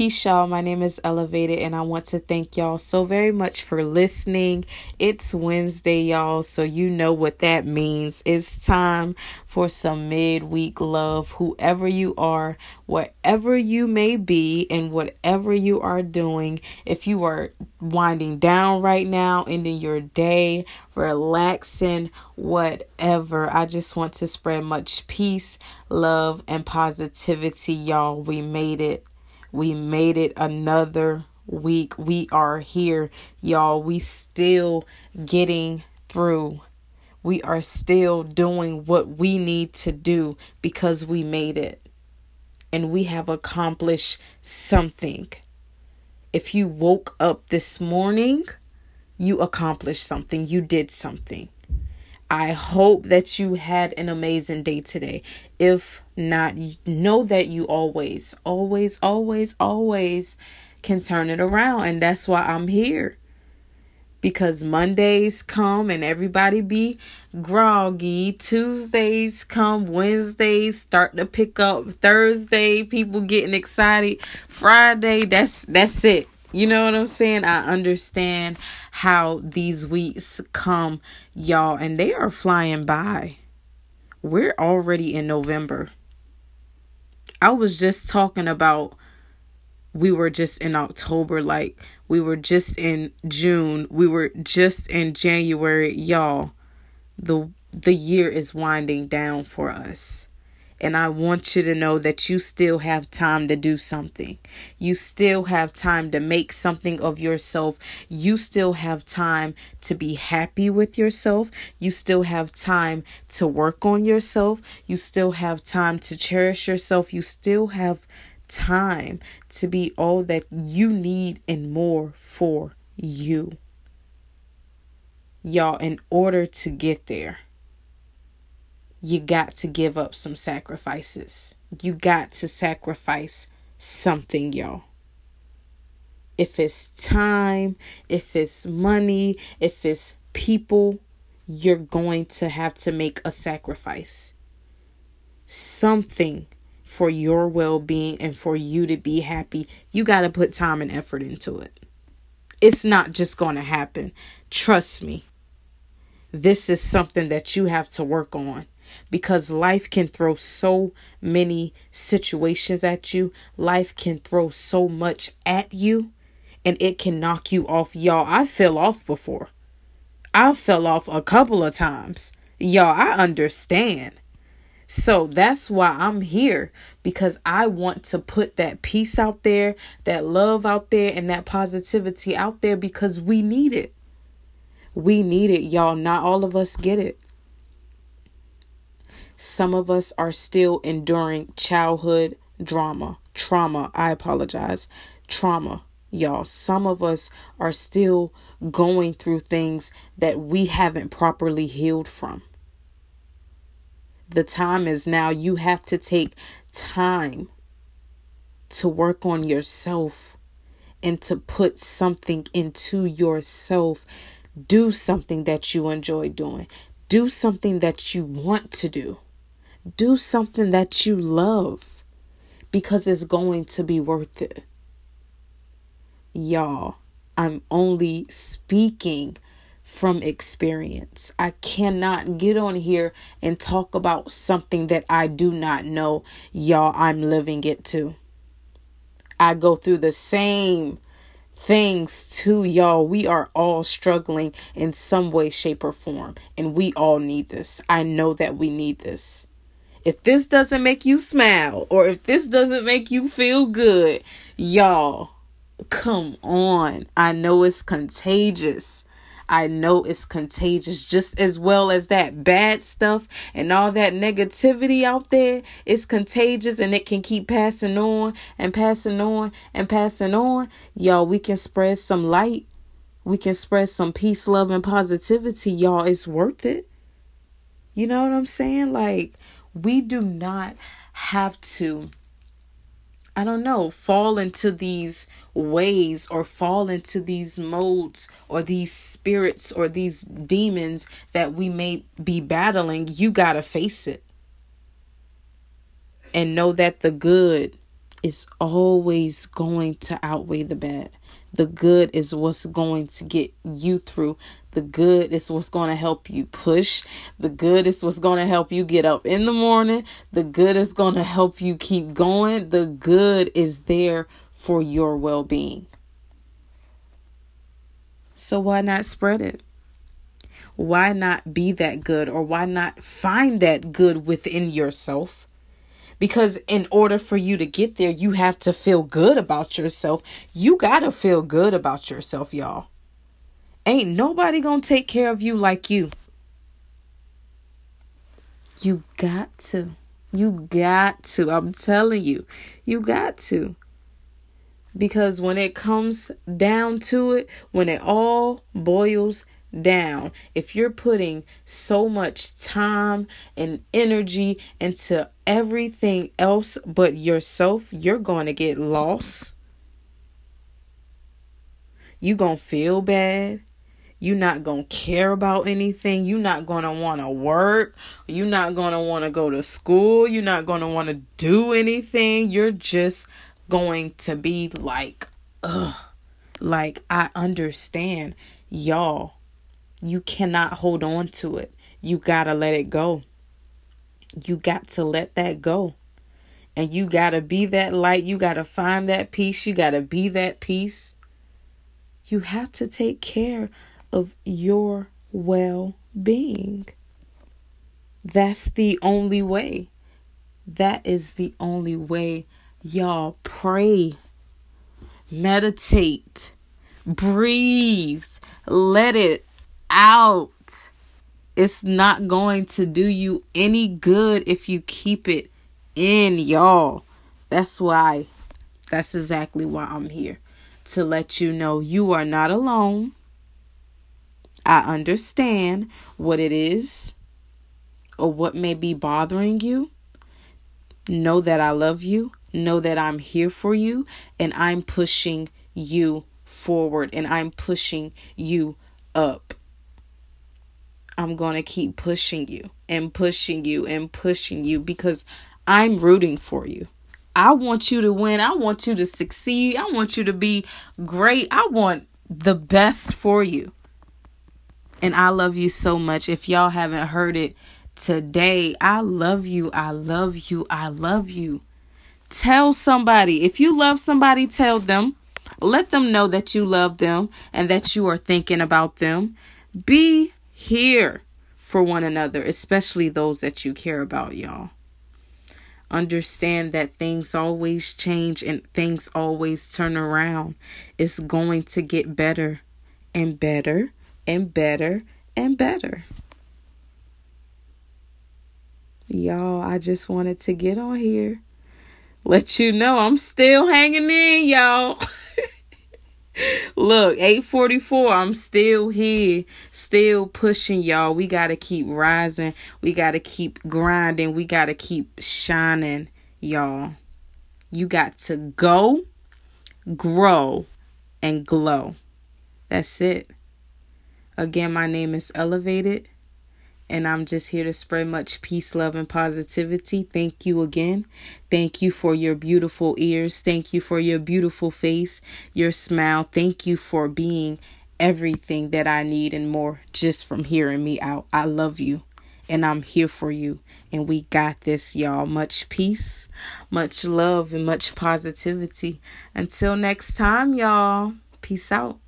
Peace, y'all. My name is eLuvated, and I want to thank y'all so very much for listening. It's Wednesday, y'all, so you know what that means. It's time for some midweek love. Whoever you are, wherever you may be, and whatever you are doing, if you are winding down right now, ending your day, relaxing, whatever. I just want to spread much peace, love, and positivity, y'all. We made it. We made it another week. We are here, y'all. We still getting through. We are still doing what we need to do because we made it. And we have accomplished something. If you woke up this morning, you accomplished something. You did something. I hope that you had an amazing day today. If not, know that you always can turn it around. And that's why I'm here. Because Mondays come and everybody be groggy. Tuesdays come. Wednesdays start to pick up. Thursday, people getting excited. Friday, that's it. You know what I'm saying? I understand how these weeks come, y'all, and they are flying by. We're already in November. I was just talking about we were just in October, like we were just in June, we were just in January, y'all. The year is winding down for us. And I want you to know that you still have time to do something. You still have time to make something of yourself. You still have time to be happy with yourself. You still have time to work on yourself. You still have time to cherish yourself. You still have time to be all that you need and more for you. Y'all, in order to get there, you got to give up some sacrifices. You got to sacrifice something, y'all. If it's time, if it's money, if it's people, you're going to have to make a sacrifice. Something for your well-being and for you to be happy. You got to put time and effort into it. It's not just going to happen. Trust me. This is something that you have to work on. Because life can throw so many situations at you. Life can throw so much at you. And it can knock you off. Y'all, I fell off before. I fell off a couple of times. Y'all, I understand. So that's why I'm here. Because I want to put that peace out there. That love out there. And that positivity out there. Because we need it. We need it, y'all. Not all of us get it. Some of us are still enduring childhood trauma. I apologize. Trauma, y'all. Some of us are still going through things that we haven't properly healed from. The time is now. You have to take time to work on yourself and to put something into yourself. Do something that you enjoy doing. Do something that you want to do. Do something that you love because it's going to be worth it. Y'all, I'm only speaking from experience. I cannot get on here and talk about something that I do not know. Y'all, I'm living it too. I go through the same things too, y'all. We are all struggling in some way, shape, or form. And we all need this. I know that we need this. If this doesn't make you smile or if this doesn't make you feel good, y'all, come on. I know it's contagious. I know it's contagious just as well as that bad stuff and all that negativity out there. It's contagious and it can keep passing on and passing on and passing on. Y'all, we can spread some light. We can spread some peace, love, and positivity. Y'all, it's worth it. You know what I'm saying? Like, we do not have to, fall into these ways or fall into these modes or these spirits or these demons that we may be battling. You got to face it and know that the good is always going to outweigh the bad. The good is what's going to get you through. The good is what's going to help you push. The good is what's going to help you get up in the morning. The good is going to help you keep going. The good is there for your well-being. So why not spread it? Why not be that good, or why not find that good within yourself? Because in order for you to get there, you have to feel good about yourself. You got to feel good about yourself, y'all. Ain't nobody gonna take care of you like you. You got to. You got to. I'm telling you. You got to. Because when it comes down to it, when it all boils down, if you're putting so much time and energy into everything else but yourself, you're going to get lost. You're going to feel bad. You're not going to care about anything. You're not going to want to work. You're not going to want to go to school. You're not going to want to do anything. You're just going to be like, ugh. Like, I understand, y'all. You cannot hold on to it. You got to let it go. You got to let that go. And you got to be that light. You got to find that peace. You got to be that peace. You have to take care of your well-being. That's the only way. That is the only way. Y'all, pray. Meditate. Breathe. Let it out. It's not going to do you any good if you keep it in, y'all. That's exactly why I'm here. To let you know you are not alone. I understand what it is or what may be bothering you. Know that I love you. Know that I'm here for you. And I'm pushing you forward. And I'm pushing you up. I'm going to keep pushing you and pushing you and pushing you, because I'm rooting for you. I want you to win. I want you to succeed. I want you to be great. I want the best for you. And I love you so much. If y'all haven't heard it today, I love you. I love you. I love you. Tell somebody. If you love somebody, tell them. Let them know that you love them and that you are thinking about them. Be here for one another, especially those that you care about, y'all. Understand that things always change and things always turn around. It's going to get better and better and better and better. Y'all, I just wanted to get on here. Let you know I'm still hanging in, y'all. Look, 8:44, I'm still here, still pushing, y'all. We got to keep rising. We got to keep grinding. We got to keep shining, y'all. You got to go, grow, and glow. That's it. Again, my name is eLuvated, and I'm just here to spread much peace, love, and positivity. Thank you again. Thank you for your beautiful ears. Thank you for your beautiful face, your smile. Thank you for being everything that I need and more just from hearing me out. I love you, and I'm here for you. And we got this, y'all. Much peace, much love, and much positivity. Until next time, y'all. Peace out.